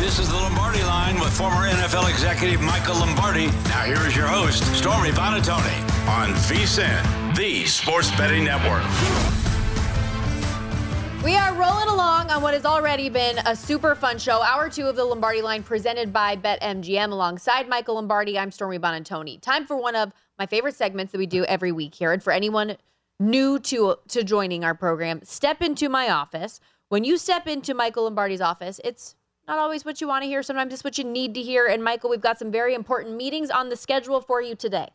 This is the Lombardi Line with former NFL executive Michael Lombardi. Now here is your host, Stormy Buonantony, on VSiN, the Sports Betting Network. We are rolling along on what has already been a super fun show. Hour two of the Lombardi Line presented by BetMGM. Alongside Michael Lombardi, I'm Stormy Buonantony. Time for one of my favorite segments that we do every week here. And for anyone new to joining our program, step into my office. When you step into Michael Lombardi's office, it's not always what you want to hear. Sometimes it's what you need to hear. And, Michael, we've got some very important meetings on the schedule for you today.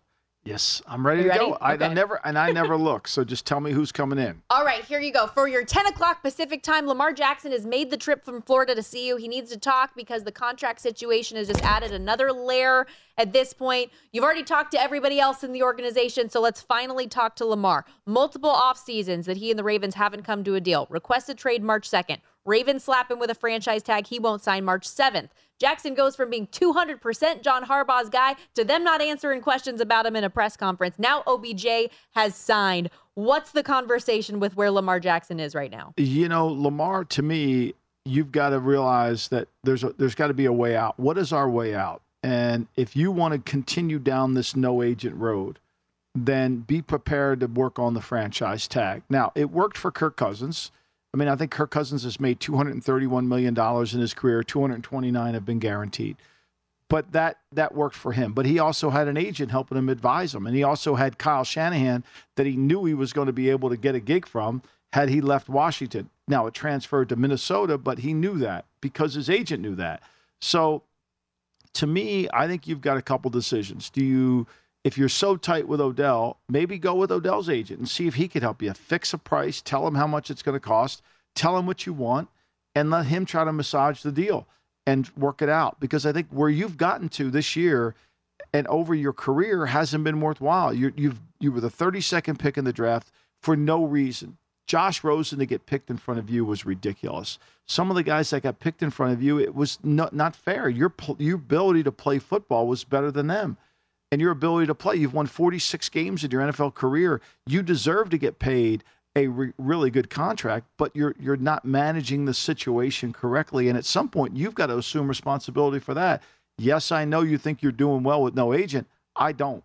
Yes, I'm ready to go. Okay. I never look, so just tell me who's coming in. All right, here you go. For your 10 o'clock Pacific time, Lamar Jackson has made the trip from Florida to see you. He needs to talk because the contract situation has just added another layer at this point. You've already talked to everybody else in the organization, so let's finally talk to Lamar. Multiple off seasons that he and the Ravens haven't come to a deal. Request a trade March 2nd. Ravens slap him with a franchise tag. He won't sign March 7th. Jackson goes from being 200% John Harbaugh's guy to them not answering questions about him in a press conference. Now OBJ has signed. What's the conversation with where Lamar Jackson is right now? You know, Lamar, to me, you've got to realize that there's got to be a way out. What is our way out? And if you want to continue down this no agent road, then be prepared to work on the franchise tag. Now, it worked for Kirk Cousins. I mean, I think Kirk Cousins has made $231 million in his career. $229 have been guaranteed. But that worked for him. But he also had an agent helping him advise him. And he also had Kyle Shanahan that he knew he was going to be able to get a gig from had he left Washington. Now, it transferred to Minnesota, but he knew that because his agent knew that. So, to me, I think you've got a couple decisions. If you're so tight with Odell, maybe go with Odell's agent and see if he could help you. Fix a price, tell him how much it's going to cost, tell him what you want, and let him try to massage the deal and work it out. Because I think where you've gotten to this year and over your career hasn't been worthwhile. You were the 32nd pick in the draft for no reason. Josh Rosen to get picked in front of you was ridiculous. Some of the guys that got picked in front of you, it was not fair. Your ability to play football was better than them. And your ability to play. You've won 46 games in your NFL career. You deserve to get paid a really good contract, but you're not managing the situation correctly. And at some point, you've got to assume responsibility for that. Yes, I know you think you're doing well with no agent. I don't.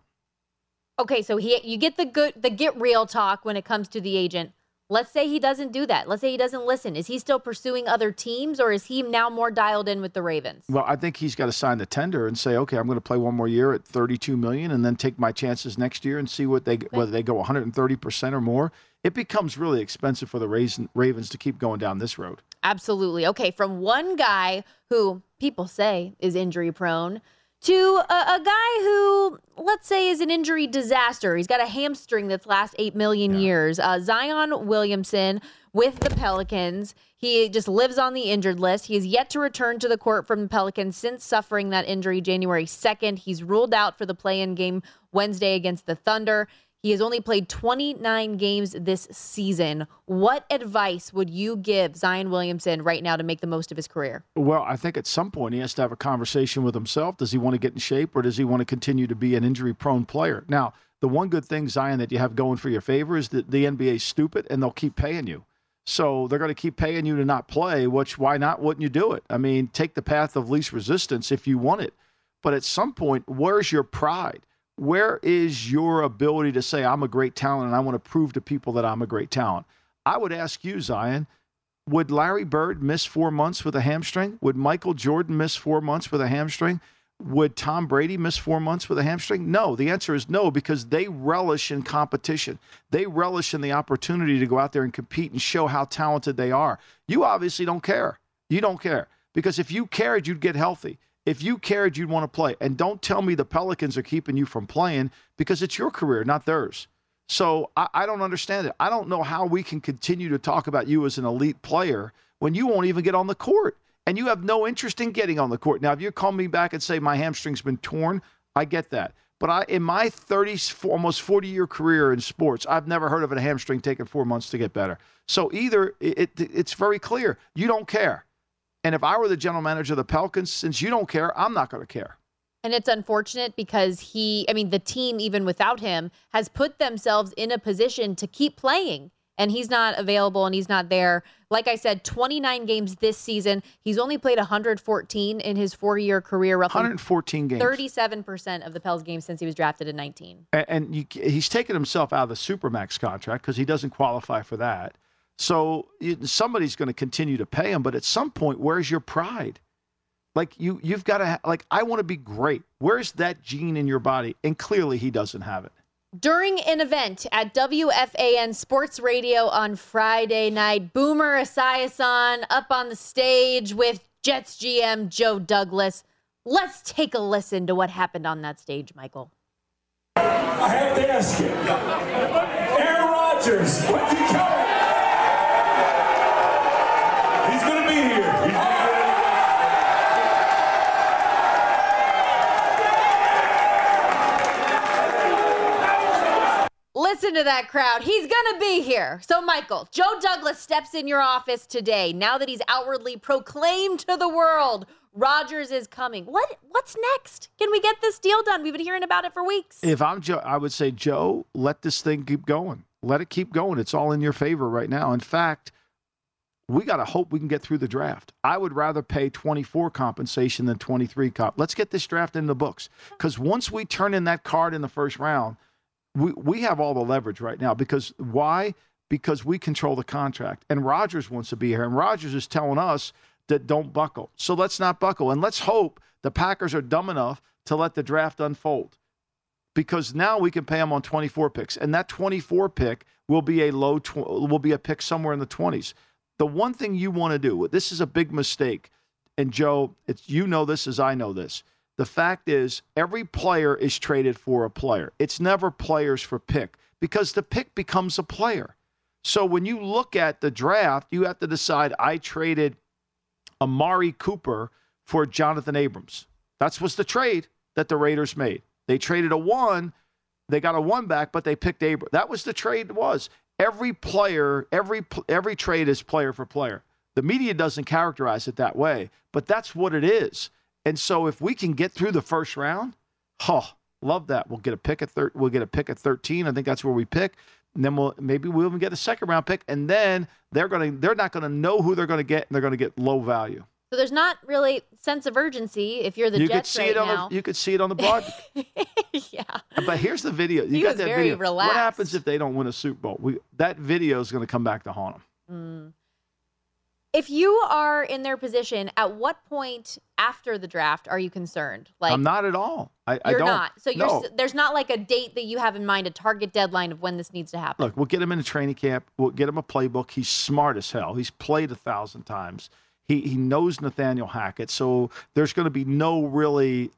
Okay, so you get the get real talk when it comes to the agent. Let's say he doesn't do that. Let's say he doesn't listen. Is he still pursuing other teams, or is he now more dialed in with the Ravens? Well, I think he's got to sign the tender and say, okay, I'm going to play one more year at $32 million and then take my chances next year and see whether they go 130% or more. It becomes really expensive for the Ravens to keep going down this road. Absolutely. Okay, from one guy who people say is injury prone to a guy who, let's say, is an injury disaster. He's got a hamstring that's last 8 million years. Zion Williamson with the Pelicans. He just lives on the injured list. He is yet to return to the court from the Pelicans since suffering that injury January 2nd. He's ruled out for the play-in game Wednesday against the Thunder. He has only played 29 games this season. What advice would you give Zion Williamson right now to make the most of his career? Well, I think at some point he has to have a conversation with himself. Does he want to get in shape, or does he want to continue to be an injury-prone player? Now, the one good thing, Zion, that you have going for your favor is that the NBA is stupid and they'll keep paying you. So they're going to keep paying you to not play, which why not? Wouldn't you do it? I mean, take the path of least resistance if you want it. But at some point, where's your pride? Where is your ability to say, I'm a great talent and I want to prove to people that I'm a great talent? I would ask you, Zion, would Larry Bird miss 4 months with a hamstring? Would Michael Jordan miss 4 months with a hamstring? Would Tom Brady miss 4 months with a hamstring? No, the answer is no, because they relish in competition. They relish in the opportunity to go out there and compete and show how talented they are. You obviously don't care. You don't care, because if you cared, you'd get healthy. If you cared, you'd want to play. And don't tell me the Pelicans are keeping you from playing, because it's your career, not theirs. So I don't understand it. I don't know how we can continue to talk about you as an elite player when you won't even get on the court. And you have no interest in getting on the court. Now, if you call me back and say my hamstring's been torn, I get that. But in my 30, almost 40-year career in sports, I've never heard of a hamstring taking 4 months to get better. So either it's very clear, you don't care. And if I were the general manager of the Pelicans, since you don't care, I'm not going to care. And it's unfortunate because the team, even without him, has put themselves in a position to keep playing. And he's not available and he's not there. Like I said, 29 games this season. He's only played 114 in his 4-year career. Roughly 114 games. 37% of the Pels games since he was drafted in 19. And he's taken himself out of the Supermax contract because he doesn't qualify for that. So somebody's going to continue to pay him. But at some point, where's your pride? Like you've got to I want to be great. Where's that gene in your body? And clearly he doesn't have it. During an event at WFAN Sports Radio on Friday night, Boomer Esiason up on the stage with Jets GM Joe Douglas. Let's take a listen to what happened on that stage, Michael. I have to ask you, Aaron Rodgers, when's he coming? He's going to be here. Listen to that crowd. He's going to be here. So, Michael, Joe Douglas steps in your office today now that he's outwardly proclaimed to the world Rodgers is coming. What's next? Can we get this deal done? We've been hearing about it for weeks. If I'm Joe, I would say, Joe, let this thing keep going. Let it keep going. It's all in your favor right now. In fact, we got to hope we can get through the draft. I would rather pay 24 compensation than 23 comp. Let's get this draft in the books, because once we turn in that card in the first round, we have all the leverage right now. Because why? Because we control the contract. And Rodgers wants to be here. And Rodgers is telling us that don't buckle. So let's not buckle. And let's hope the Packers are dumb enough to let the draft unfold. Because now we can pay them on 24 picks. And that 24 pick will be a pick somewhere in the 20s. The one thing you want to do, this is a big mistake. And Joe, you know this as I know this. The fact is, every player is traded for a player. It's never players for pick, because the pick becomes a player. So when you look at the draft, you have to decide, I traded Amari Cooper for Jonathan Abrams. That was the trade that the Raiders made. They traded a one, they got a one back, but they picked Abrams. That was the trade was. Every player, every trade is player for player. The media doesn't characterize it that way, but that's what it is. And so if we can get through the first round, love that. We'll get a pick at 13. I think that's where we pick. And then we'll even get a second round pick. And then they're not going to know who they're going to get, and they're going to get low value. So there's not really sense of urgency if you're the Jets right now. You could see it on the blog. Yeah. But here's the video. He was very relaxed. What happens if they don't win a Super Bowl? That video is going to come back to haunt them. Mm. If you are in their position, at what point after the draft are you concerned? I'm not at all. You're not. So there's not like a date that you have in mind, a target deadline of when this needs to happen. Look, we'll get him in a training camp. We'll get him a playbook. He's smart as hell. He's played 1,000 times. He knows Nathaniel Hackett. So there's going to be no really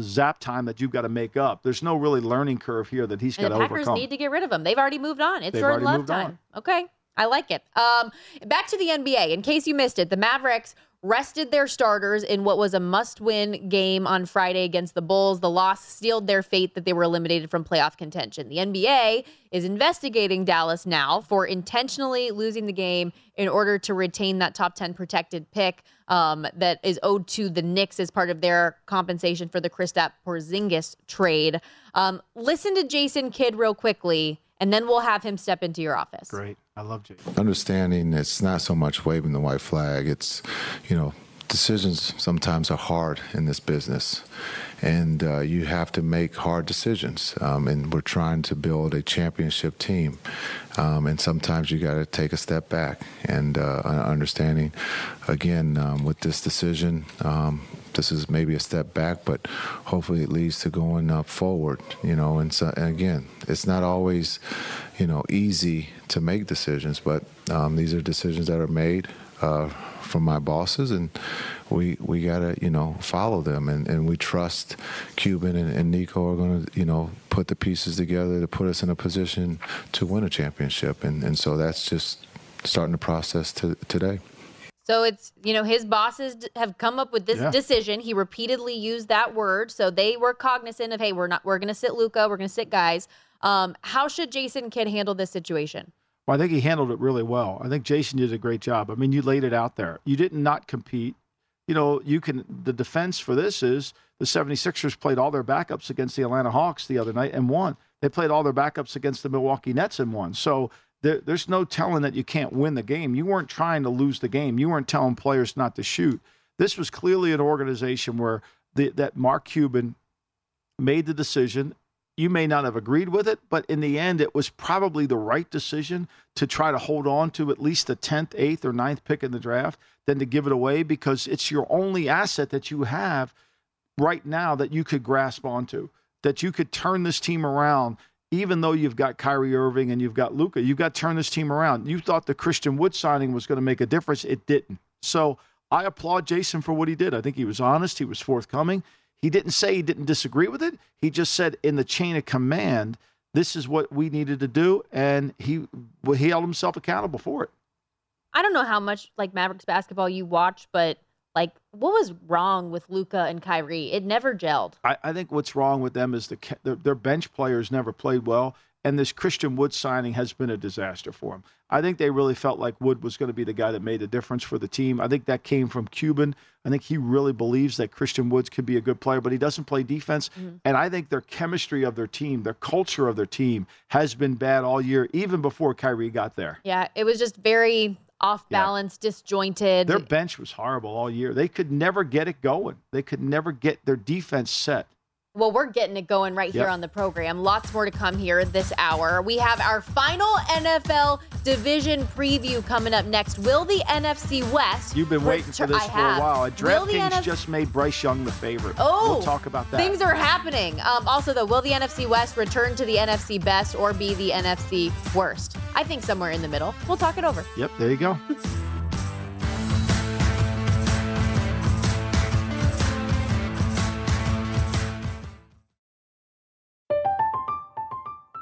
zap time that you've got to make up. There's no really learning curve here that he's got to overcome. The Packers need to get rid of him. They've already moved on. It's Jordan Love time. Okay. I like it. Back to the NBA. In case you missed it, the Mavericks rested their starters in what was a must-win game on Friday against the Bulls. The loss sealed their fate that they were eliminated from playoff contention. The NBA is investigating Dallas now for intentionally losing the game in order to retain that top 10 protected pick that is owed to the Knicks as part of their compensation for the Kristaps Porzingis trade. Listen to Jason Kidd real quickly And then we'll have him step into your office. Great. I love Jake. Understanding it's not so much waving the white flag. It's, you know, decisions sometimes are hard in this business. And you have to make hard decisions. And we're trying to build a championship team. And sometimes you got to take a step back. And understanding, again, with this decision, this is maybe a step back, but hopefully it leads to going forward, you know. And, so, and again, it's not always, you know, easy to make decisions, but these are decisions that are made from my bosses, and we got to, you know, follow them. And we trust Cuban and Nico are going to, you know, put the pieces together to put us in a position to win a championship. And so that's just starting the process today. So it's, you know, his bosses have come up with this decision. He repeatedly used that word. So they were cognizant of, hey, we're going to sit Luka. We're going to sit guys. How should Jason Kidd handle this situation? Well, I think he handled it really well. I think Jason did a great job. I mean, you laid it out there. You didn't not compete. You know, you can, the defense for this is the 76ers played all their backups against the Atlanta Hawks the other night and won. They played all their backups against the Milwaukee Nets and won. So there's no telling that you can't win the game. You weren't trying to lose the game. You weren't telling players not to shoot. This was clearly an organization where that Mark Cuban made the decision. You may not have agreed with it, but in the end, it was probably the right decision to try to hold on to at least the 10th, 8th, or 9th pick in the draft than to give it away, because it's your only asset that you have right now that you could grasp onto, that you could turn this team around. Even though you've got Kyrie Irving and you've got Luka, you've got to turn this team around. You thought the Christian Wood signing was going to make a difference. It didn't. So I applaud Jason for what he did. I think he was honest. He was forthcoming. He didn't say he didn't disagree with it. He just said in the chain of command, this is what we needed to do, and he held himself accountable for it. I don't know how much, like, Mavericks basketball you watch, but, like, what was wrong with Luka and Kyrie? It never gelled. I think what's wrong with them is their bench players never played well, and this Christian Wood signing has been a disaster for them. I think they really felt like Wood was going to be the guy that made the difference for the team. I think that came from Cuban. I think he really believes that Christian Woods could be a good player, but he doesn't play defense. Mm-hmm. And I think their chemistry of their team, their culture of their team has been bad all year, even before Kyrie got there. Yeah, it was just very off balance, disjointed. Their bench was horrible all year. They could never get it going. They could never get their defense set. Well, we're getting it going right here on the program. Lots more to come here this hour. We have our final NFL division preview coming up next. Will the NFC West... You've been waiting for this for a while. DraftKings just made Bryce Young the favorite. Oh! We'll talk about that. Things are happening. Also, though, will the NFC West return to the NFC best or be the NFC worst? I think somewhere in the middle. We'll talk it over. Yep, there you go.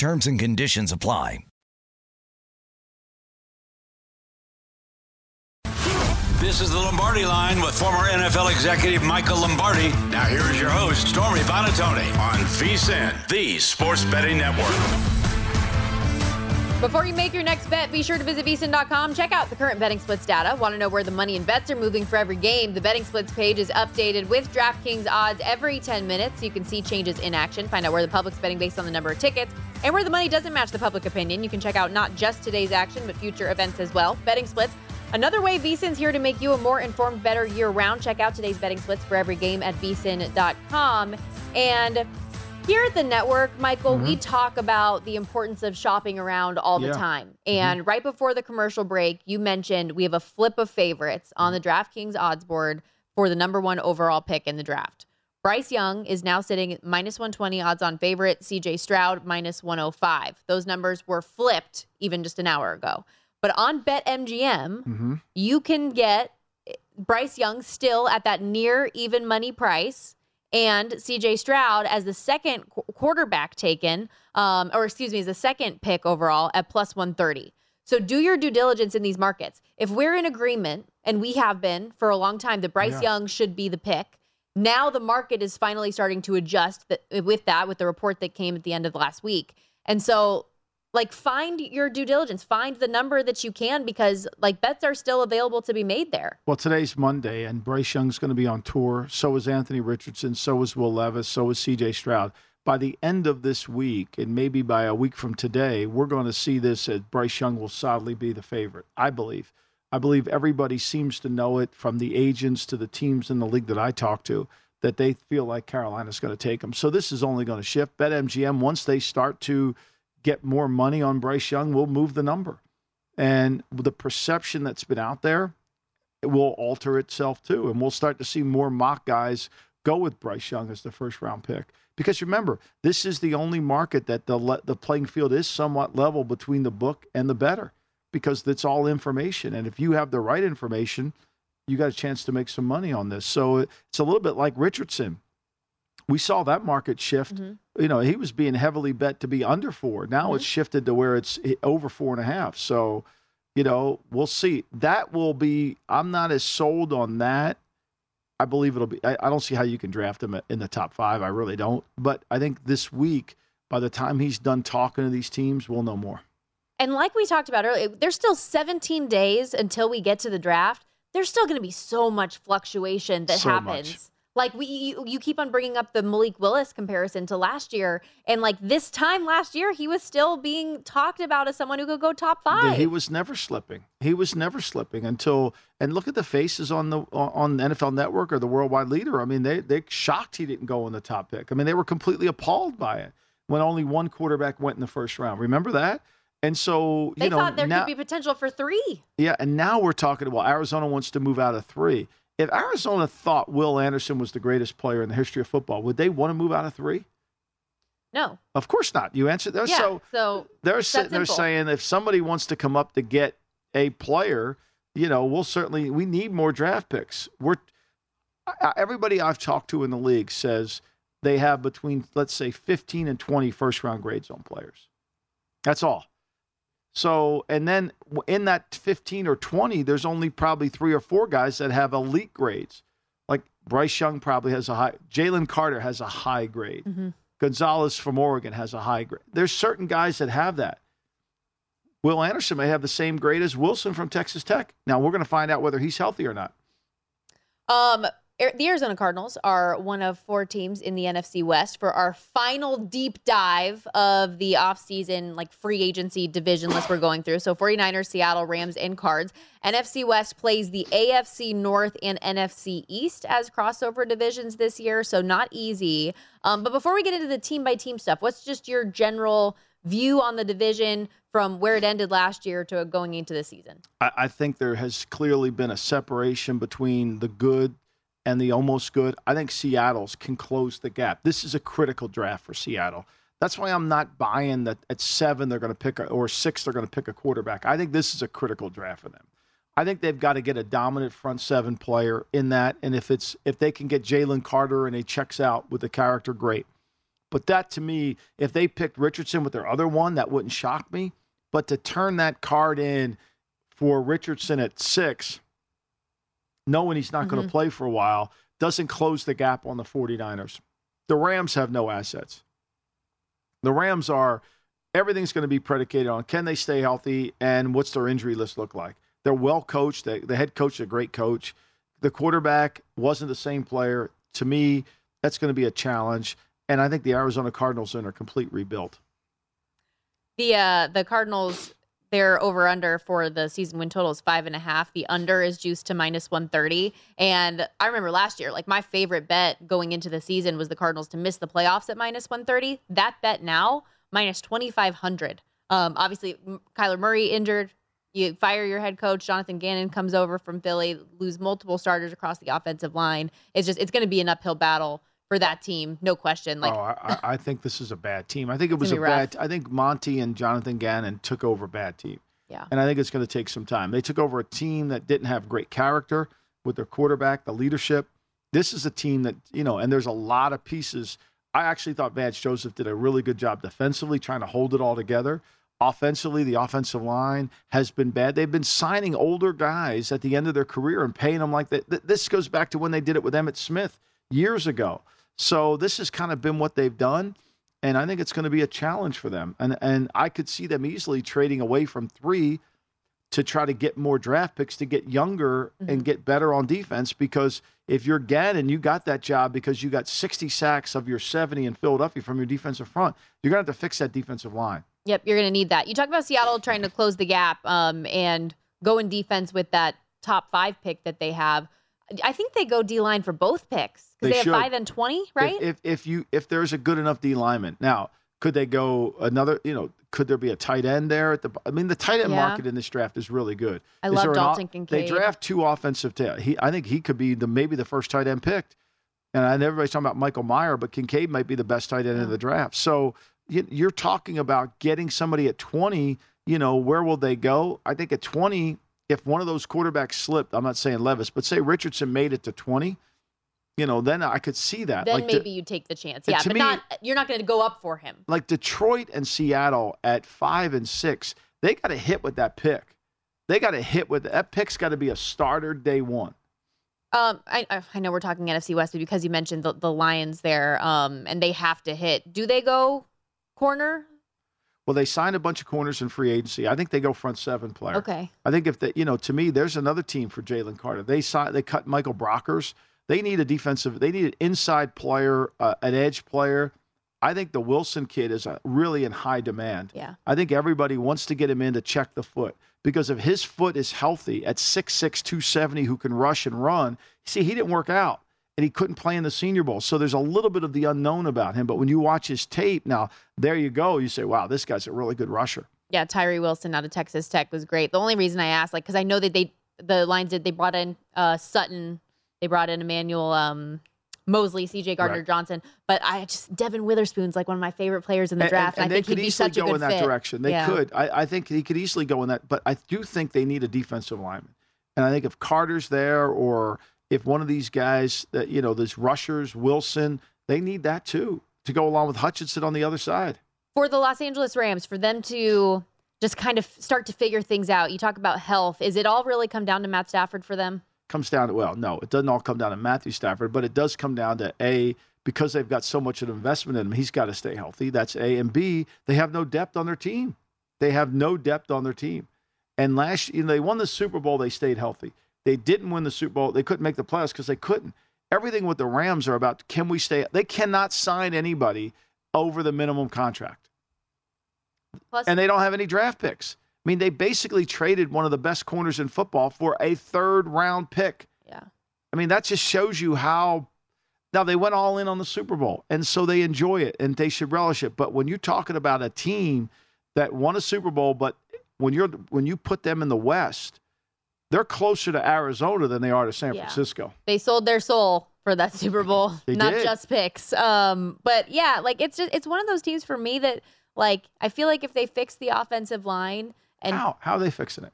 Terms and conditions apply. This is the Lombardi Line with former NFL executive Michael Lombardi. Now here is your host, Stormy Buonantony, on VSiN, the Sports Betting Network. Before you make your next bet, be sure to visit VSiN.com. Check out the current betting splits data. Want to know where the money and bets are moving for every game? The betting splits page is updated with DraftKings odds every 10 minutes. You can see changes in action, find out where the public's betting based on the number of tickets, and where the money doesn't match the public opinion. You can check out not just today's action, but future events as well. Betting splits, another way VSiN's here to make you a more informed, better year-round. Check out today's betting splits for every game at VSiN.com. And here at the network, Michael, we talk about the importance of shopping around all the time. And right before the commercial break, you mentioned we have a flip of favorites on the DraftKings odds board for the number one overall pick in the draft. Bryce Young is now sitting at minus 120 odds on favorite, CJ Stroud minus 105. Those numbers were flipped even just an hour ago. But on BetMGM, you can get Bryce Young still at that near even money price, and CJ Stroud as the second quarterback taken, as the second pick overall at plus 130. So do your due diligence in these markets. If we're in agreement, and we have been for a long time, that Bryce Young should be the pick, now the market is finally starting to adjust with the report that came at the end of last week. And so, like, find your due diligence. Find the number that you can, because, like, bets are still available to be made there. Well, today's Monday, and Bryce Young's going to be on tour. So is Anthony Richardson. So is Will Levis. So is C.J. Stroud. By the end of this week, and maybe by a week from today, we're going to see this as Bryce Young will solidly be the favorite, I believe. I believe everybody seems to know it, from the agents to the teams in the league that I talk to, that they feel like Carolina's going to take them. So this is only going to shift. BetMGM, once they start to get more money on Bryce Young, we'll move the number. And the perception that's been out there, it will alter itself too. And we'll start to see more mock guys go with Bryce Young as the first-round pick. Because remember, this is the only market that the playing field is somewhat level between the book and the bettor, because it's all information. And if you have the right information, you got a chance to make some money on this. So it's a little bit like Richardson. We saw that market shift. You know, he was being heavily bet to be under four. Now it's shifted to where it's over 4.5. So, you know, we'll see. That will be, I'm not as sold on that. I believe it'll be, I don't see how you can draft him in the top five. I really don't. But I think this week, by the time he's done talking to these teams, we'll know more. And like we talked about earlier, there's still 17 days until we get to the draft. There's still going to be so much fluctuation that happens. Like, you keep on bringing up the Malik Willis comparison to last year. And, like, this time last year, he was still being talked about as someone who could go top five. He was never slipping. He was never slipping until – and look at the faces on the NFL Network or the Worldwide Leader. I mean, they're shocked he didn't go in the top pick. I mean, they were completely appalled by it when only one quarterback went in the first round. Remember that? And so, you know, they thought there could be potential for three. Yeah, and now we're talking, well, Arizona wants to move out of three. If Arizona thought Will Anderson was the greatest player in the history of football, would they want to move out of three? No. Of course not. You answered that. Yeah, so they're sitting there saying, if somebody wants to come up to get a player, you know, we need more draft picks. Everybody I've talked to in the league says they have between, let's say, 15 and 20 first-round grades on players. That's all. So, and then in that 15 or 20, there's only probably 3 or 4 guys that have elite grades. Like Bryce Young probably has a high, Jalen Carter has a high grade. Gonzalez from Oregon has a high grade. There's certain guys that have that. Will Anderson may have the same grade as Wilson from Texas Tech. Now we're going to find out whether he's healthy or not. The Arizona Cardinals are one of 4 teams in the NFC West for our final deep dive of the offseason, like, free agency division list we're going through. So 49ers, Seattle, Rams, and Cards. NFC West plays the AFC North and NFC East as crossover divisions this year, so not easy. But before we get into the team-by-team stuff, what's just your general view on the division from where it ended last year to going into the season? I think there has clearly been a separation between the good and the almost good. I think Seattle's can close the gap. This is a critical draft for Seattle. That's why I'm not buying that at 7 they're going to pick or 6 they're going to pick a quarterback. I think this is a critical draft for them. I think they've got to get a dominant front 7 player in that, and if they can get Jalen Carter and he checks out with the character, great. But that, to me, if they picked Richardson with their other one, that wouldn't shock me. But to turn that card in for Richardson at 6, knowing he's not going to play for a while, doesn't close the gap on the 49ers. The Rams have no assets. The Rams are everything's going to be predicated on can they stay healthy and what's their injury list look like. They're well coached. The head coach is a great coach. The quarterback wasn't the same player. To me, that's going to be a challenge. And I think the Arizona Cardinals are in a complete rebuild. The Cardinals, their over-under for the season win total is 5.5. The under is juiced to -130. And I remember last year, like my favorite bet going into the season was the Cardinals to miss the playoffs at -130. That bet now, -2,500. Obviously, Kyler Murray injured. You fire your head coach. Jonathan Gannon comes over from Philly, lose multiple starters across the offensive line. It's going to be an uphill battle for that team. No question. I think this is a bad team. I think it was a bad, I think Monty and Jonathan Gannon took over a bad team. Yeah. And I think it's going to take some time. They took over a team that didn't have great character with their quarterback, the leadership. This is a team that, you know, and there's a lot of pieces. I actually thought Vance Joseph did a really good job defensively, trying to hold it all together. Offensively, the offensive line has been bad. They've been signing older guys at the end of their career and paying them like that. This goes back to when they did it with Emmitt Smith years ago. So this has kind of been what they've done, and I think it's going to be a challenge for them. And I could see them easily trading away from 3 to try to get more draft picks to get younger and get better on defense, because if you're Gannon, you got that job because you got 60 sacks of your 70 in Philadelphia from your defensive front. You're going to have to fix that defensive line. Yep, you're going to need that. You talk about Seattle trying to close the gap and go in defense with that top 5 pick that they have. I think they go D-line for both picks. They have should. 5 and 20, right? If there's a good enough D lineman. Now, could they go another, you know, could there be a tight end there? The tight end market in this draft is really good. I love Dalton Kincaid. They draft 2 offensive tails. I think he could be maybe the first tight end picked. And everybody's talking about Michael Mayer, but Kincaid might be the best tight end in the draft. So you're talking about getting somebody at 20, you know, where will they go? I think at 20, if one of those quarterbacks slipped, I'm not saying Levis, but say Richardson made it to 20, you know, then I could see that. Then like maybe you take the chance. Yeah, but you're not going to go up for him. Like Detroit and Seattle at 5 and 6, they got to hit with that pick. They got to hit with that pick's got to be a starter day one. I know we're talking NFC West because you mentioned the Lions there, and they have to hit. Do they go corner? Well, they signed a bunch of corners in free agency. I think they go front 7 player. Okay. I think if they, you know, to me, there's another team for Jalen Carter. They cut Michael Brockers. They need a defensive. They need an inside player, an edge player. I think the Wilson kid is really in high demand. Yeah. I think everybody wants to get him in to check the foot, because if his foot is healthy at 6'6", 270, who can rush and run. See, he didn't work out. And he couldn't play in the Senior Bowl. So there's a little bit of the unknown about him. But when you watch his tape now, there you go. You say, wow, this guy's a really good rusher. Yeah, Tyree Wilson out of Texas Tech was great. The only reason I asked, like, because I know that the Lions brought in Sutton. They brought in Emmanuel Mosley, C.J. Gardner-Johnson. Right. But Devin Witherspoon's like one of my favorite players in the draft. And I think he'd be such a good fit. They could easily go in that direction. They could. I think he could easily go in that. But I do think they need a defensive lineman. And I think if Carter's there or if one of these guys, that you know, these rushers, Wilson, they need that too to go along with Hutchinson on the other side. For the Los Angeles Rams, for them to just kind of start to figure things out, you talk about health. Is it all really come down to Matt Stafford for them? No, it doesn't all come down to Matthew Stafford, but it does come down to A, because they've got so much of an investment in him, he's got to stay healthy. That's A. And B, they have no depth on their team. And last, you know, they won the Super Bowl, they stayed healthy. They didn't win the Super Bowl. They couldn't make the playoffs because they couldn't. Everything with the Rams are about, can we stay? They cannot sign anybody over the minimum contract. Plus, and they don't have any draft picks. I mean, they basically traded one of the best corners in football for a 3rd-round pick. Yeah. I mean, that just shows you how. Now, they went all in on the Super Bowl, and so they enjoy it, and they should relish it. But when you're talking about a team that won a Super Bowl, but when you put them in the West, they're closer to Arizona than they are to San Francisco. They sold their soul for that Super Bowl, just picks. But yeah, like it's one of those teams for me that, like, I feel like if they fix the offensive line and how are they fixing it?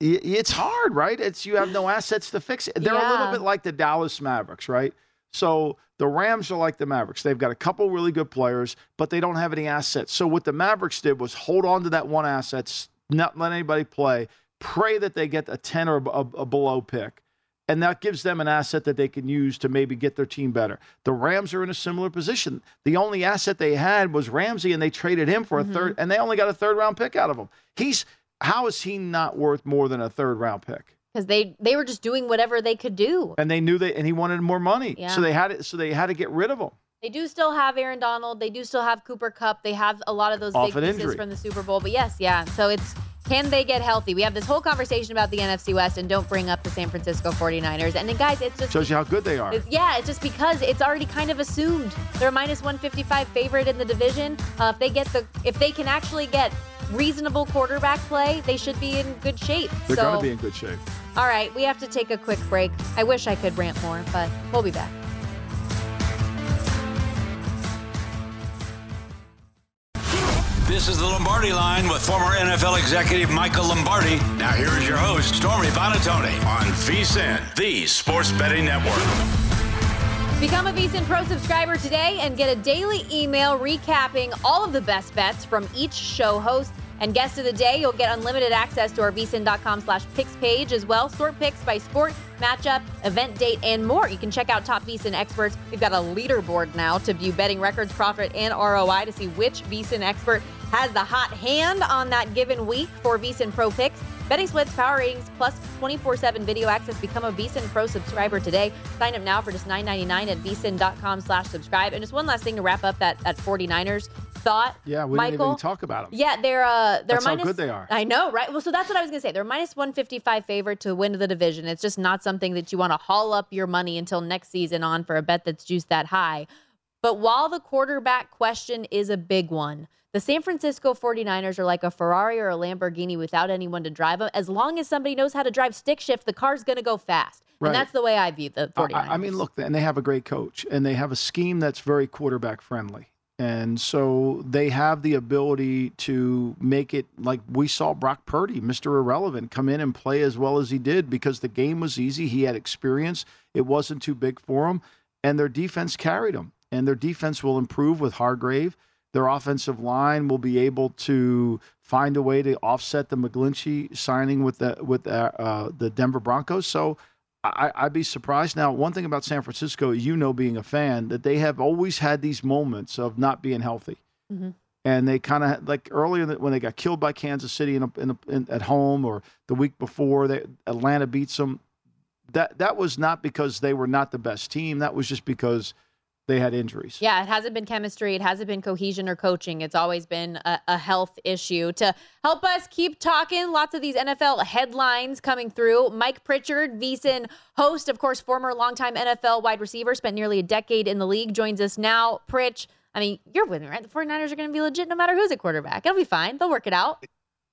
It's hard, right? You have no assets to fix it. They're a little bit like the Dallas Mavericks, right? So the Rams are like the Mavericks. They've got a couple really good players, but they don't have any assets. So what the Mavericks did was hold on to that one asset, not let anybody play. Pray that they get a 10 or a below pick. And that gives them an asset that they can use to maybe get their team better. The Rams are in a similar position. The only asset they had was Ramsey, and they traded him for a third, and they only got a third-round pick out of him. How is he not worth more than a third-round pick? Because they were just doing whatever they could do. And they knew that, and he wanted more money. Yeah. So they had to get rid of him. They do still have Aaron Donald. They do still have Cooper Kupp. They have a lot of those big pieces from the Super Bowl. But yes, yeah. So it's, can they get healthy? We have this whole conversation about the NFC West, and don't bring up the San Francisco 49ers. And then, guys, it's just... shows you how good they are. It's just because it's already kind of assumed. They're a minus 155 favorite in the division. If they can actually get reasonable quarterback play, they should be in good shape. They're going to be in good shape. All right, we have to take a quick break. I wish I could rant more, but we'll be back. This is the Lombardi Line with former NFL executive Michael Lombardi. Now here is your host, Stormy Buonantony, on VSiN, the Sports Betting Network. Become a VSiN Pro subscriber today and get a daily email recapping all of the best bets from each show host and guest of the day. You'll get unlimited access to our VSiN.com/picks page as well. Sort picks by sport, matchup, event date, and more. You can check out top VSiN experts. We've got a leaderboard now to view betting records, profit, and ROI to see which VSiN expert has the hot hand on that given week for VSiN Pro Picks. Betting splits, power ratings, plus 24/7 video access. Become a VSiN Pro subscriber today. Sign up now for just $9.99 at VSiN.com/subscribe. And just one last thing to wrap up that 49ers thought. Yeah, we Michael, didn't even talk about them. Yeah, they're that's minus, how good they are. I know, right? Well, so that's what I was going to say. They're minus 155 favorite to win the division. It's just not something that you want to haul up your money until next season on for a bet that's juiced that high. But while the quarterback question is a big one, the San Francisco 49ers are like a Ferrari or a Lamborghini without anyone to drive them. As long as somebody knows how to drive stick shift, the car's going to go fast. Right. And that's the way I view the 49ers. I mean, look, and they have a great coach, and they have a scheme that's very quarterback friendly. And so they have the ability to make it like we saw Brock Purdy, Mr. Irrelevant, come in and play as well as he did because the game was easy. He had experience. It wasn't too big for him. And their defense carried him. And their defense will improve with Hargrave. Their offensive line will be able to find a way to offset the McGlinchey signing with the Denver Broncos. So I'd be surprised. Now, one thing about San Francisco, being a fan, that they have always had these moments of not being healthy. Mm-hmm. And they kind of, like earlier when they got killed by Kansas City at home, or the week before, Atlanta beats them. That was not because they were not the best team. That was just because they had injuries. Yeah, it hasn't been chemistry. It hasn't been cohesion or coaching. It's always been a health issue. To help us keep talking, lots of these NFL headlines coming through. Mike Pritchard, VSiN host, of course, former longtime NFL wide receiver, spent nearly a decade in the league, joins us now. Pritch, I mean, you're with me, right? The 49ers are going to be legit no matter who's at quarterback. It'll be fine. They'll work it out.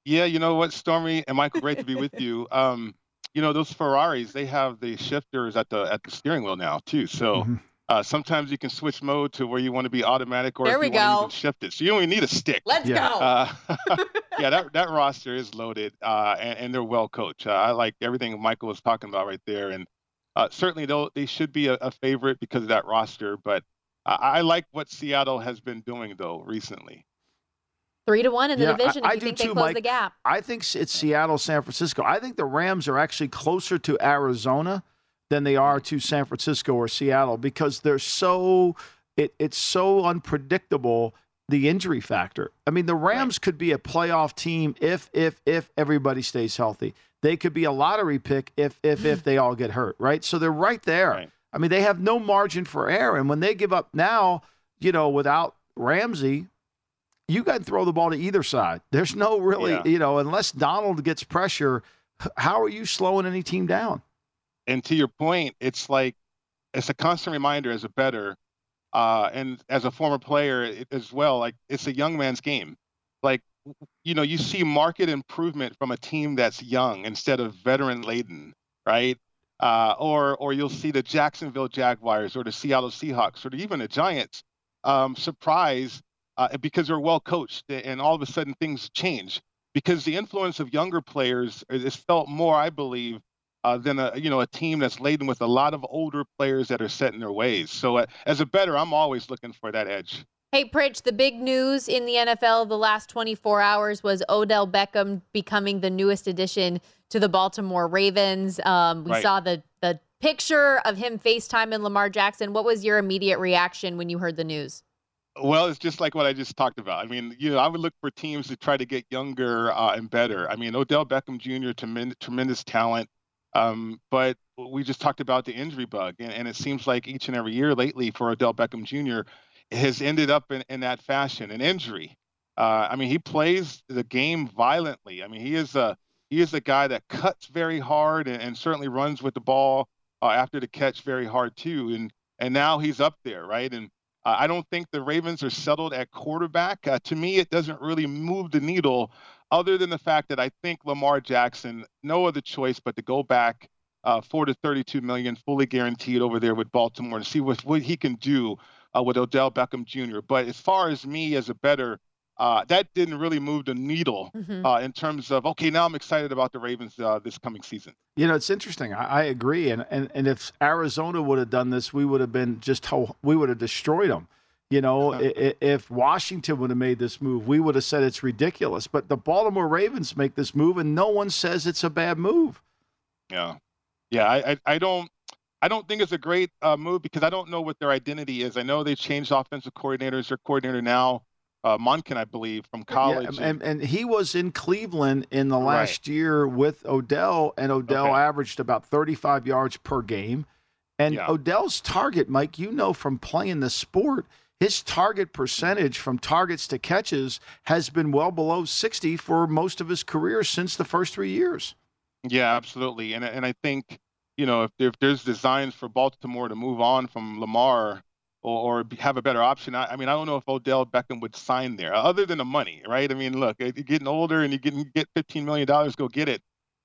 Yeah, you know what, Stormy and Michael, great to be with you. Those Ferraris, they have the shifters at the steering wheel now, too. So... Mm-hmm. Sometimes you can switch mode to where you want to be automatic, or if you want to shift it. So you only need a stick. Let's go. Yeah, that roster is loaded, and they're well coached. I like everything Michael was talking about right there. And certainly they should be a favorite because of that roster. But I like what Seattle has been doing, though, recently. 3-1 in the division. I do think they close the gap. I think it's Seattle, San Francisco. I think the Rams are actually closer to Arizona than they are to San Francisco or Seattle, because they're it's so unpredictable, the injury factor. I mean, the Rams could be a playoff team if everybody stays healthy. They could be a lottery pick if they all get hurt, right? So they're right there. Right. I mean, they have no margin for error. And when they give up now, without Ramsey, you got to throw the ball to either side. There's no really, unless Donald gets pressure, how are you slowing any team down? And to your point, it's a constant reminder as a bettor, and as a former player as well, like it's a young man's game. Like, you see market improvement from a team that's young instead of veteran laden, right? Or you'll see the Jacksonville Jaguars or the Seattle Seahawks or even the Giants surprise because they're well coached, and all of a sudden things change because the influence of younger players is felt more, I believe, than a team that's laden with a lot of older players that are set in their ways. So as a bettor, I'm always looking for that edge. Hey, Pritch, the big news in the NFL the last 24 hours was Odell Beckham becoming the newest addition to the Baltimore Ravens. We saw the picture of him FaceTime and Lamar Jackson. What was your immediate reaction when you heard the news? Well, it's just like what I just talked about. I mean, you know, I would look for teams to try to get younger and better. I mean, Odell Beckham Jr., tremendous talent. But we just talked about the injury bug. And it seems like each and every year lately for Odell Beckham Jr. has ended up in that fashion, an injury. I mean, he plays the game violently. I mean, he is a guy that cuts very hard and certainly runs with the ball after the catch very hard too. And now he's up there, right? And I don't think the Ravens are settled at quarterback. To me, it doesn't really move the needle other than the fact that I think Lamar Jackson, no other choice but to go back $4 to $32 million fully guaranteed over there with Baltimore and see what he can do with Odell Beckham Jr. But as far as me as a bettor, that didn't really move the needle in terms of, okay, now I'm excited about the Ravens this coming season. You know, it's interesting. I agree. And if Arizona would have done this, we would have destroyed them. You know, if Washington would have made this move, we would have said it's ridiculous. But the Baltimore Ravens make this move, and no one says it's a bad move. Yeah. Yeah, I don't think it's a great move because I don't know what their identity is. I know they changed offensive coordinators. Their coordinator now, Monken, I believe, from college. Yeah, and he was in Cleveland in the last year with Odell, and Odell averaged about 35 yards per game. And Odell's target, Mike, you know from playing the sport, his target percentage from targets to catches has been well below 60 for most of his career since the first 3 years. Yeah, absolutely. And I think, you know, if there's designs for Baltimore to move on from Lamar or have a better option. I mean, I don't know if Odell Beckham would sign there, other than the money, right? I mean, look, you're getting older and you get $15 million, go get it.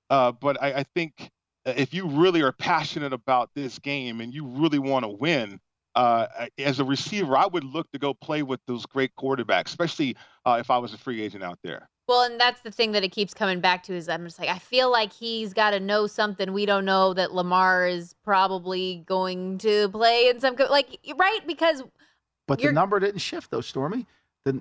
But I think if you really are passionate about this game and you really want to win, as a receiver, I would look to go play with those great quarterbacks, especially if I was a free agent out there. Well, and that's the thing that it keeps coming back to is I'm just like, I feel like he's got to know something we don't know that Lamar is probably going to play in some right? Because the number didn't shift, though, Stormy. The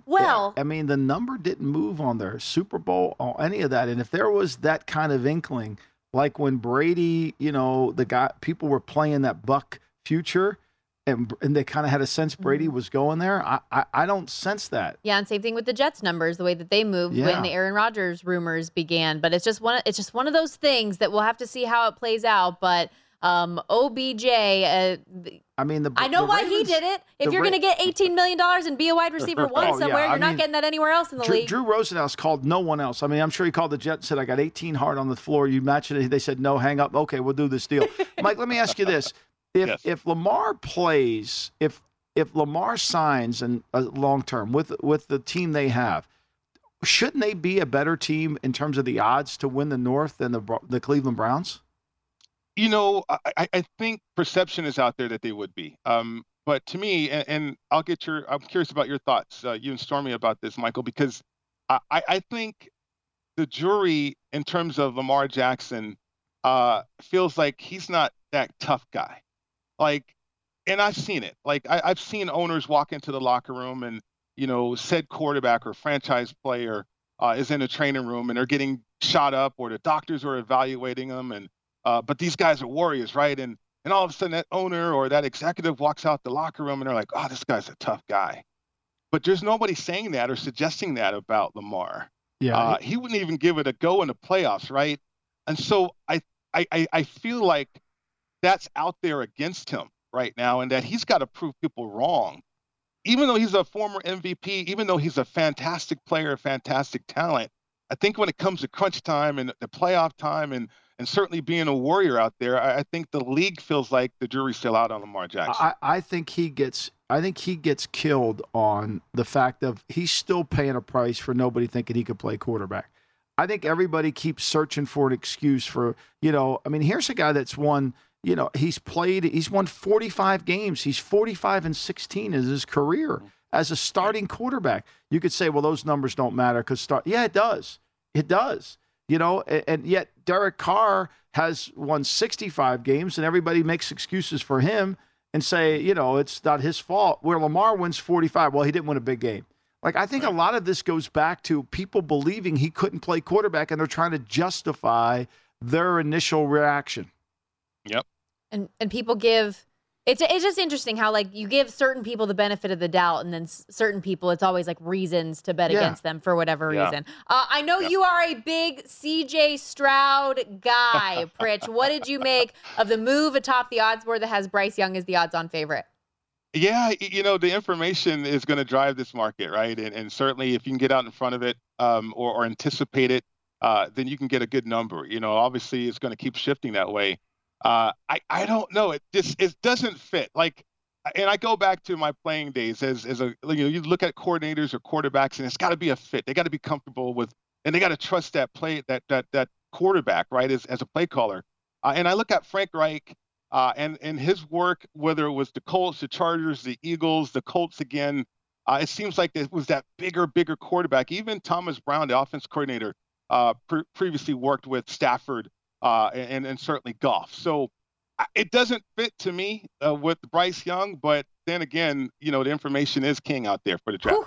number didn't move on their Super Bowl or any of that. And if there was that kind of inkling, like when Brady, you know, the guy people were playing that Buck future. And they kind of had a sense Brady was going there. I don't sense that. Yeah, and same thing with the Jets numbers, the way that they moved when the Aaron Rodgers rumors began. But it's just one of those things that we'll have to see how it plays out. But OBJ, I know why Ravens, he did it. If you're going to get $18 million and be a wide receiver one somewhere, you're not getting that anywhere else in the league. Drew Rosenhaus called no one else. I mean, I'm sure he called the Jets and said, I got 18 hard on the floor. You match it. They said, no, hang up. Okay, we'll do this deal. Mike, let me ask you this. If Lamar plays, if Lamar signs in long term with the team they have, shouldn't they be a better team in terms of the odds to win the North than the Cleveland Browns? You know, I think perception is out there that they would be. But to me, and I'll get I'm curious about your thoughts, you and Stormy, about this, Michael, because I think the jury in terms of Lamar Jackson feels like he's not that tough guy. Like, and I've seen it. Like, I've seen owners walk into the locker room and, you know, said quarterback or franchise player is in a training room and they're getting shot up or the doctors are evaluating them. And, but these guys are warriors, right? And all of a sudden that owner or that executive walks out the locker room and they're like, oh, this guy's a tough guy. But there's nobody saying that or suggesting that about Lamar. Yeah. He wouldn't even give it a go in the playoffs, right? And so I feel like that's out there against him right now and that he's got to prove people wrong. Even though he's a former MVP, even though he's a fantastic player, fantastic talent, I think when it comes to crunch time and the playoff time and certainly being a warrior out there, I think the league feels like the jury's still out on Lamar Jackson. I think he gets killed on the fact of he's still paying a price for nobody thinking he could play quarterback. I think everybody keeps searching for an excuse for, you know, I mean, here's a guy that's won, you know, he's won 45 games. He's 45-16 in his career as a starting quarterback. You could say, well, those numbers don't matter because yeah, it does. It does. You know, and yet Derek Carr has won 65 games and everybody makes excuses for him and say, you know, it's not his fault. Where Lamar wins 45. Well, he didn't win a big game. Like, I think a lot of this goes back to people believing he couldn't play quarterback, and they're trying to justify their initial reaction. Yep. And people give, it's just interesting how like you give certain people the benefit of the doubt, and then certain people it's always like reasons to bet against them for whatever reason. I know you are a big CJ Stroud guy, Pritch. What did you make of the move atop the odds board that has Bryce Young as the odds-on favorite? Yeah, you know, the information is going to drive this market, right? And certainly if you can get out in front of it or anticipate it, then you can get a good number. You know, obviously it's going to keep shifting that way. I don't know. It doesn't fit. Like, and I go back to my playing days as you look at coordinators or quarterbacks, and it's got to be a fit. They got to be comfortable with, and they got to trust that play, that quarterback, right? As a play caller. And I look at Frank Reich and his work, whether it was the Colts, the Chargers, the Eagles, the Colts again. It seems like it was that bigger quarterback. Even Thomas Brown, the offense coordinator, previously worked with Stafford. And certainly Goff. So it doesn't fit to me with Bryce Young, but then again, you know, the information is king out there for the draft.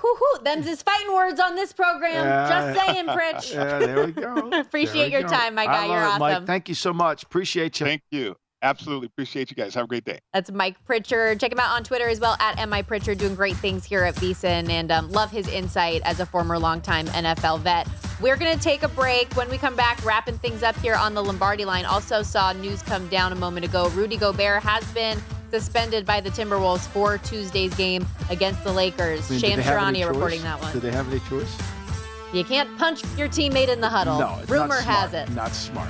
Them's his fighting words on this program. Just saying, Pritch. Yeah, there we go. Appreciate your time, my guy. You're awesome. Mike, thank you so much. Appreciate you. Thank you. Absolutely. Appreciate you guys. Have a great day. That's Mike Pritchard. Check him out on Twitter as well, @MikePritchard, doing great things here at VSiN, and love his insight as a former longtime NFL vet. We're going to take a break. When we come back, wrapping things up here on the Lombardi Line. Also saw news come down a moment ago. Rudy Gobert has been suspended by the Timberwolves for Tuesday's game against the Lakers. I mean, Shams Charania reporting that one. Do they have any choice? You can't punch your teammate in the huddle. No, it's rumor has it. Not smart.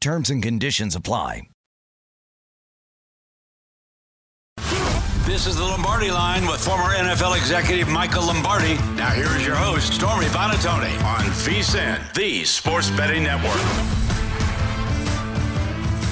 Terms and conditions apply. This is the Lombardi Line with former NFL executive Michael Lombardi. Now here is your host, Stormy Buonantony, on VSiN, the Sports Betting Network.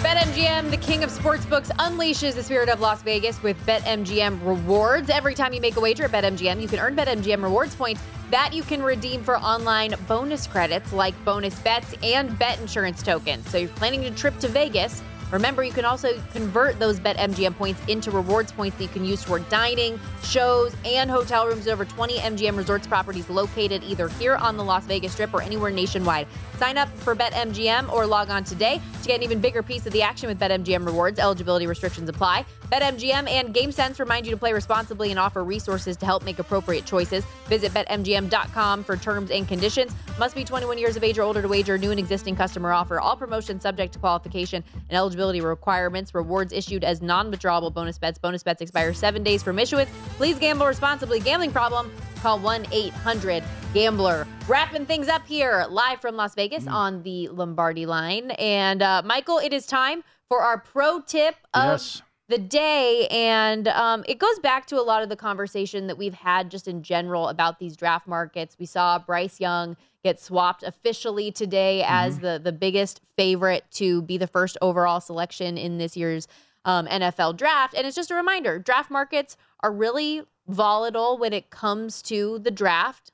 BetMGM, the king of sportsbooks, unleashes the spirit of Las Vegas with BetMGM Rewards. Every time you make a wager at BetMGM, you can earn BetMGM Rewards points that you can redeem for online bonus credits like bonus bets and bet insurance tokens. So you're planning a trip to Vegas. Remember, you can also convert those BetMGM points into rewards points that you can use toward dining, shows, and hotel rooms at over 20 MGM Resorts properties located either here on the Las Vegas Strip or anywhere nationwide. Sign up for BetMGM or log on today to get an even bigger piece of the action with BetMGM Rewards. Eligibility restrictions apply. BetMGM and GameSense remind you to play responsibly and offer resources to help make appropriate choices. Visit BetMGM.com for terms and conditions. Must be 21 years of age or older to wager. New and existing customer offer. All promotions subject to qualification and eligibility requirements. Rewards issued as non-withdrawable bonus bets. Bonus bets expire 7 days from issuance. Please gamble responsibly. Gambling problem? Call 1-800-GAMBLER. Wrapping things up here live from Las Vegas on the Lombardi Line. And Michael, it is time for our pro tip of the day. And it goes back to a lot of the conversation that we've had just in general about these draft markets. We saw Bryce Young get swapped officially today as the biggest favorite to be the first overall selection in this year's NFL draft. And it's just a reminder, draft markets are really volatile when it comes to the draft.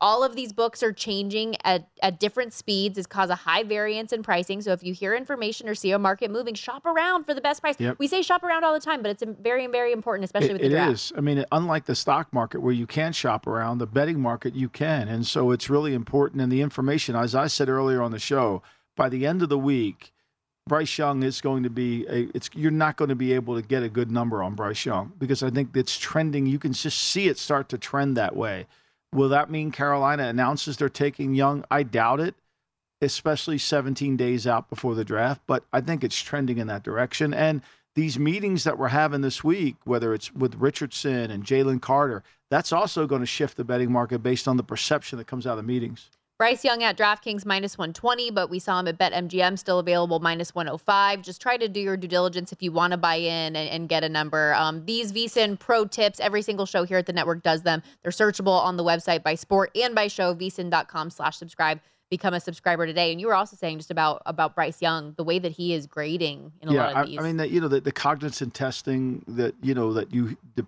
All of these books are changing at different speeds. It's caused a high variance in pricing. So if you hear information or see a market moving, shop around for the best price. Yep. We say shop around all the time, but it's very, very important, especially with the draft. It is. I mean, unlike the stock market where you can shop around, the betting market you can. And so it's really important. And the information, as I said earlier on the show, by the end of the week, Bryce Young is going to be you're not going to be able to get a good number on Bryce Young because I think it's trending. You can just see it start to trend that way. Will that mean Carolina announces they're taking Young? I doubt it, especially 17 days out before the draft. But I think it's trending in that direction. And these meetings that we're having this week, whether it's with Richardson and Jalen Carter, that's also going to shift the betting market based on the perception that comes out of the meetings. Bryce Young at DraftKings -120, but we saw him at BetMGM still available -105. Just try to do your due diligence if you want to buy in and get a number. These VSiN pro tips, every single show here at the network does them. They're searchable on the website by sport and by show, vsin.com/subscribe. Become a subscriber today. And you were also saying just about Bryce Young, the way that he is grading in a lot of these. I mean, the cognizant testing that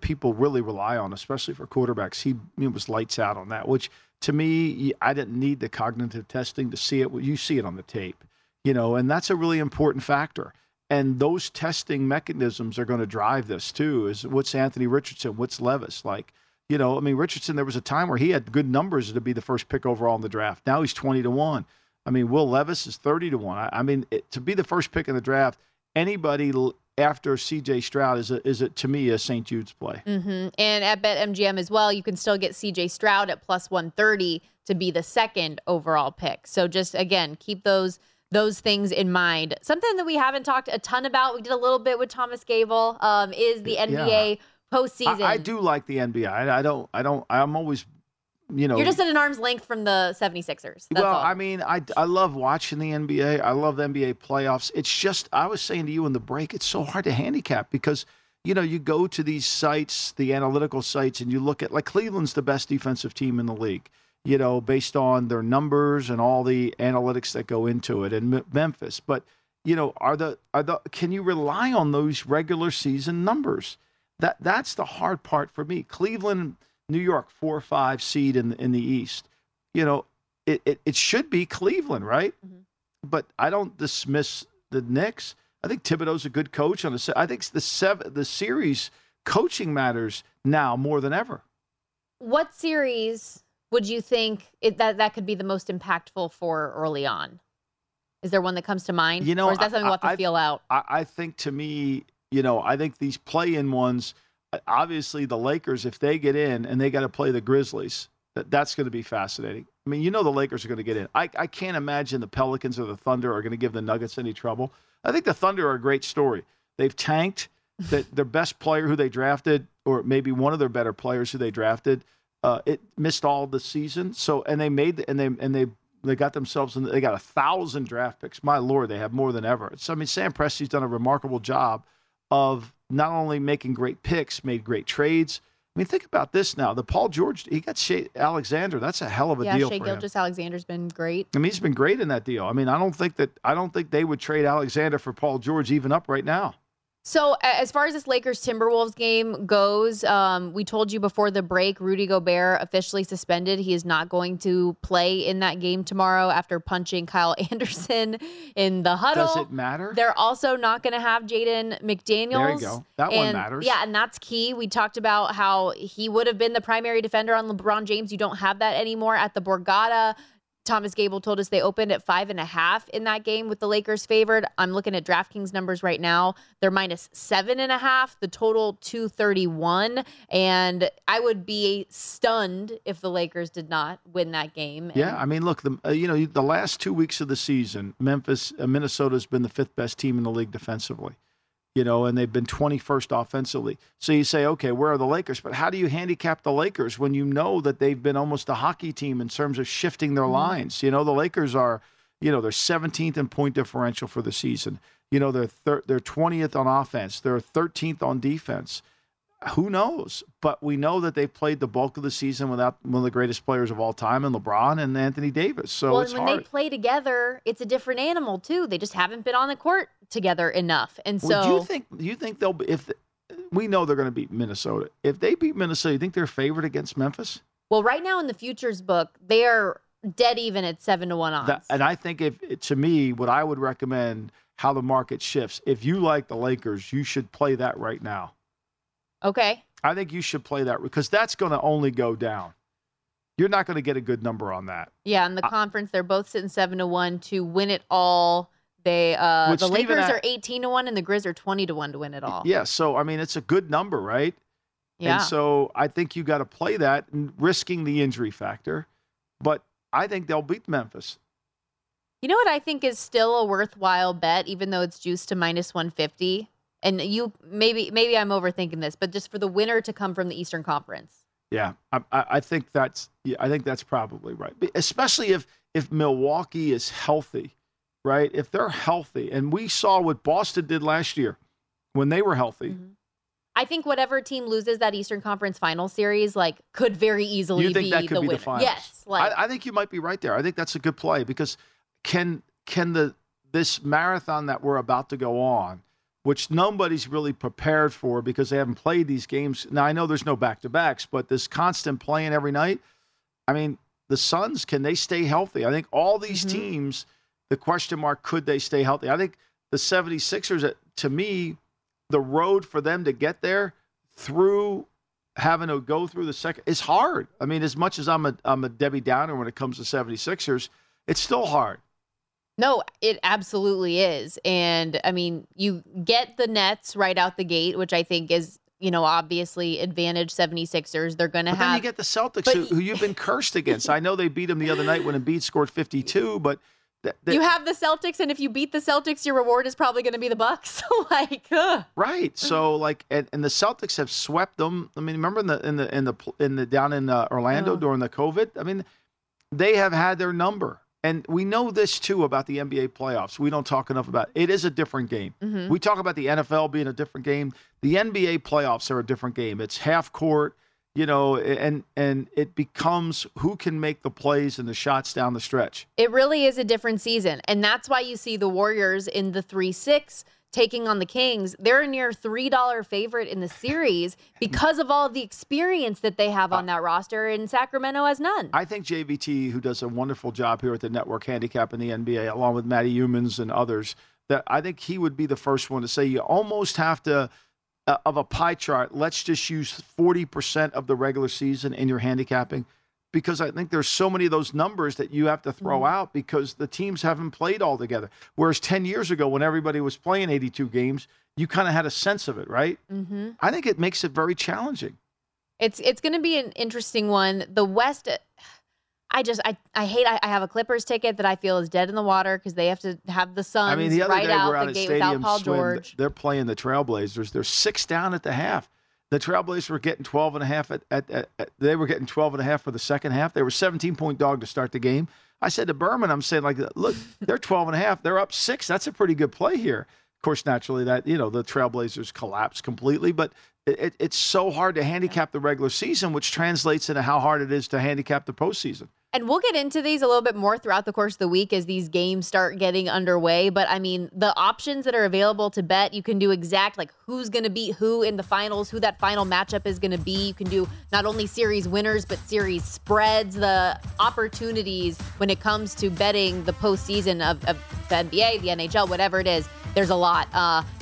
people really rely on, especially for quarterbacks, he was lights out on that, which to me, I didn't need the cognitive testing to see it. You see it on the tape, and that's a really important factor. And those testing mechanisms are going to drive this too, is what's Anthony Richardson, what's Levis like. I mean, Richardson, there was a time where he had good numbers to be the first pick overall in the draft. Now he's 20-1. I mean, Will Levis is 30-1. To be the first pick in the draft, anybody after CJ Stroud is to me, a St. Jude's play. Mm-hmm. And at BetMGM as well, you can still get CJ Stroud at +130 to be the second overall pick. So just, again, keep those things in mind. Something that we haven't talked a ton about, we did a little bit with Thomas Gable, is the NBA postseason. I do like the NBA. I'm always, you're just at an arm's length from the 76ers. Well, all. I mean, I love watching the NBA. I love the NBA playoffs. It's just, I was saying to you in the break, it's so hard to handicap because, you go to these sites, the analytical sites, and you look at, like, Cleveland's the best defensive team in the league, based on their numbers and all the analytics that go into it, and Memphis. But, can you rely on those regular season numbers? That's the hard part for me. Cleveland, New York, 4 or 5 seed in the East. It should be Cleveland, right? Mm-hmm. But I don't dismiss the Knicks. I think Thibodeau's a good coach. I think the series coaching matters now more than ever. What series would you think that could be the most impactful for early on? Is there one that comes to mind? Or is that something we'll have to feel out? I think, to me, I think these play-in ones, obviously the Lakers, if they get in and they got to play the Grizzlies, that's going to be fascinating. I mean, the Lakers are going to get in. I can't imagine the Pelicans or the Thunder are going to give the Nuggets any trouble. I think the Thunder are a great story. They've tanked. That their best player who they drafted, or maybe one of their better players who they drafted, it missed all the season. So they got themselves in. They got 1,000 draft picks. My Lord, they have more than ever. So I mean, Sam Presti's done a remarkable job of not only making great picks, made great trades. I mean, think about this now. The Paul George, he got Shea Alexander. That's a hell of a deal for him. Yeah, Shea Gilgeous-Alexander's been great. I mean, he's been great in that deal. I mean, I don't think they would trade Alexander for Paul George even up right now. So as far as this Lakers-Timberwolves game goes, we told you before the break, Rudy Gobert officially suspended. He is not going to play in that game tomorrow after punching Kyle Anderson in the huddle. Does it matter? They're also not going to have Jaden McDaniels. There you go. That one matters. Yeah, and that's key. We talked about how he would have been the primary defender on LeBron James. You don't have that anymore at the Borgata. Thomas Gable told us they opened at 5.5 in that game with the Lakers favored. I'm looking at DraftKings numbers right now. They're -7.5, the total 231. And I would be stunned if the Lakers did not win that game. Yeah, I mean, look, the last 2 weeks of the season, Minnesota's been the 5th best team in the league defensively, and they've been 21st offensively. So you say, okay, where are the Lakers? But how do you handicap the Lakers when you know that they've been almost a hockey team in terms of shifting their lines? The Lakers are, they're 17th in point differential for the season. They're 20th on offense. They're 13th on defense. Who knows? But we know that they've played the bulk of the season without one of the greatest players of all time in LeBron and Anthony Davis. So it's hard. Well, and when they play together, it's a different animal too. They just haven't been on the court together enough. And so, well, do you think they'll be, if we know they're going to beat Minnesota, if they beat Minnesota, you think they're favored against Memphis? Well, right now in the futures book, they are dead even at 7-1 odds. That, and I think to me, what I would recommend how the market shifts. If you like the Lakers, you should play that right now. Okay. I think you should play that because that's going to only go down. You're not going to get a good number on that. Yeah, in the conference, they're both sitting 7-1 to win it all. They the Lakers are 18-1 and the Grizz are 20-1 to win it all. Yeah, so I mean it's a good number, right? Yeah. And so I think you got to play that, risking the injury factor. But I think they'll beat Memphis. You know what I think is still a worthwhile bet, even though it's juiced to -150. And you maybe I'm overthinking this, but just for the winner to come from the Eastern Conference. Yeah, I think that's probably right, especially if Milwaukee is healthy. Right? If they're healthy. And we saw what Boston did last year when they were healthy. Mm-hmm. I think whatever team loses that Eastern Conference final series, could very easily be the winner. You think that could be the finals? Yes. I think you might be right there. I think that's a good play because can this marathon that we're about to go on, which nobody's really prepared for because they haven't played these games. Now, I know there's no back-to-backs, but this constant playing every night, I mean, the Suns, can they stay healthy? I think all these mm-hmm. teams... The question mark, could they stay healthy? I think the 76ers, to me, the road for them to get there through having to go through the second is hard. I mean, as much as I'm a Debbie Downer when it comes to 76ers, it's still hard. No, it absolutely is. And, I mean, you get the Nets right out the gate, which I think is, obviously advantage 76ers. They're going to have. Then you get the Celtics, who you've been cursed against. I know they beat them the other night when Embiid scored 52, but. You have the Celtics, and if you beat the Celtics, your reward is probably going to be the Bucks. Right. So, and the Celtics have swept them. I mean, remember in the down in Orlando during the COVID. I mean, they have had their number, and we know this too about the NBA playoffs. We don't talk enough about it. It is a different game. Mm-hmm. We talk about the NFL being a different game. The NBA playoffs are a different game. It's half court, and it becomes who can make the plays and the shots down the stretch. It really is a different season. And that's why you see the Warriors in the 3-6 taking on the Kings. They're a near $3 favorite in the series because of all the experience that they have on that roster, and Sacramento has none. I think JVT, who does a wonderful job here at the Network Handicap in the NBA, along with Matty Humans and others, that I think he would be the first one to say you almost have to – of a pie chart, let's just use 40% of the regular season in your handicapping, because I think there's so many of those numbers that you have to throw mm-hmm. out because the teams haven't played all together. Whereas 10 years ago, when everybody was playing 82 games, you kind of had a sense of it, right? Mm-hmm. I think it makes it very challenging. It's going to be an interesting one. The West, I have a Clippers ticket that I feel is dead in the water because they have to have the Suns right out the gate without Paul George. They're playing the Trailblazers. They're 6 down at the half. The Trailblazers were getting 12.5 they were getting 12.5 for the second half. They were 17-point dog to start the game. I said to Berman, I'm saying look, they're 12.5. They're up 6. That's a pretty good play here. Of course, naturally that, the Trailblazers collapsed completely, but it's so hard to handicap the regular season, which translates into how hard it is to handicap the postseason. And we'll get into these a little bit more throughout the course of the week as these games start getting underway. But, the options that are available to bet, you can do exact, who's going to beat who in the finals, who that final matchup is going to be. You can do not only series winners, but series spreads, the opportunities when it comes to betting the postseason of the NBA, the NHL, whatever it is. There's a lot.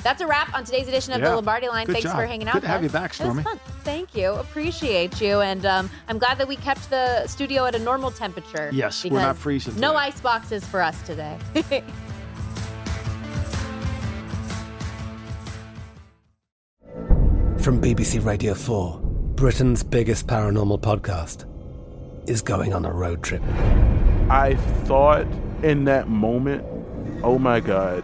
That's a wrap on today's edition of The Lombardi Line. Thanks for hanging out with us. Good to have you back, Stormy. It was fun. Thank you. Appreciate you. And I'm glad that we kept the studio at a normal temperature. Yes, we're not freezing today. No ice boxes for us today. From BBC Radio 4, Britain's biggest paranormal podcast is going on a road trip. I thought in that moment, oh my God,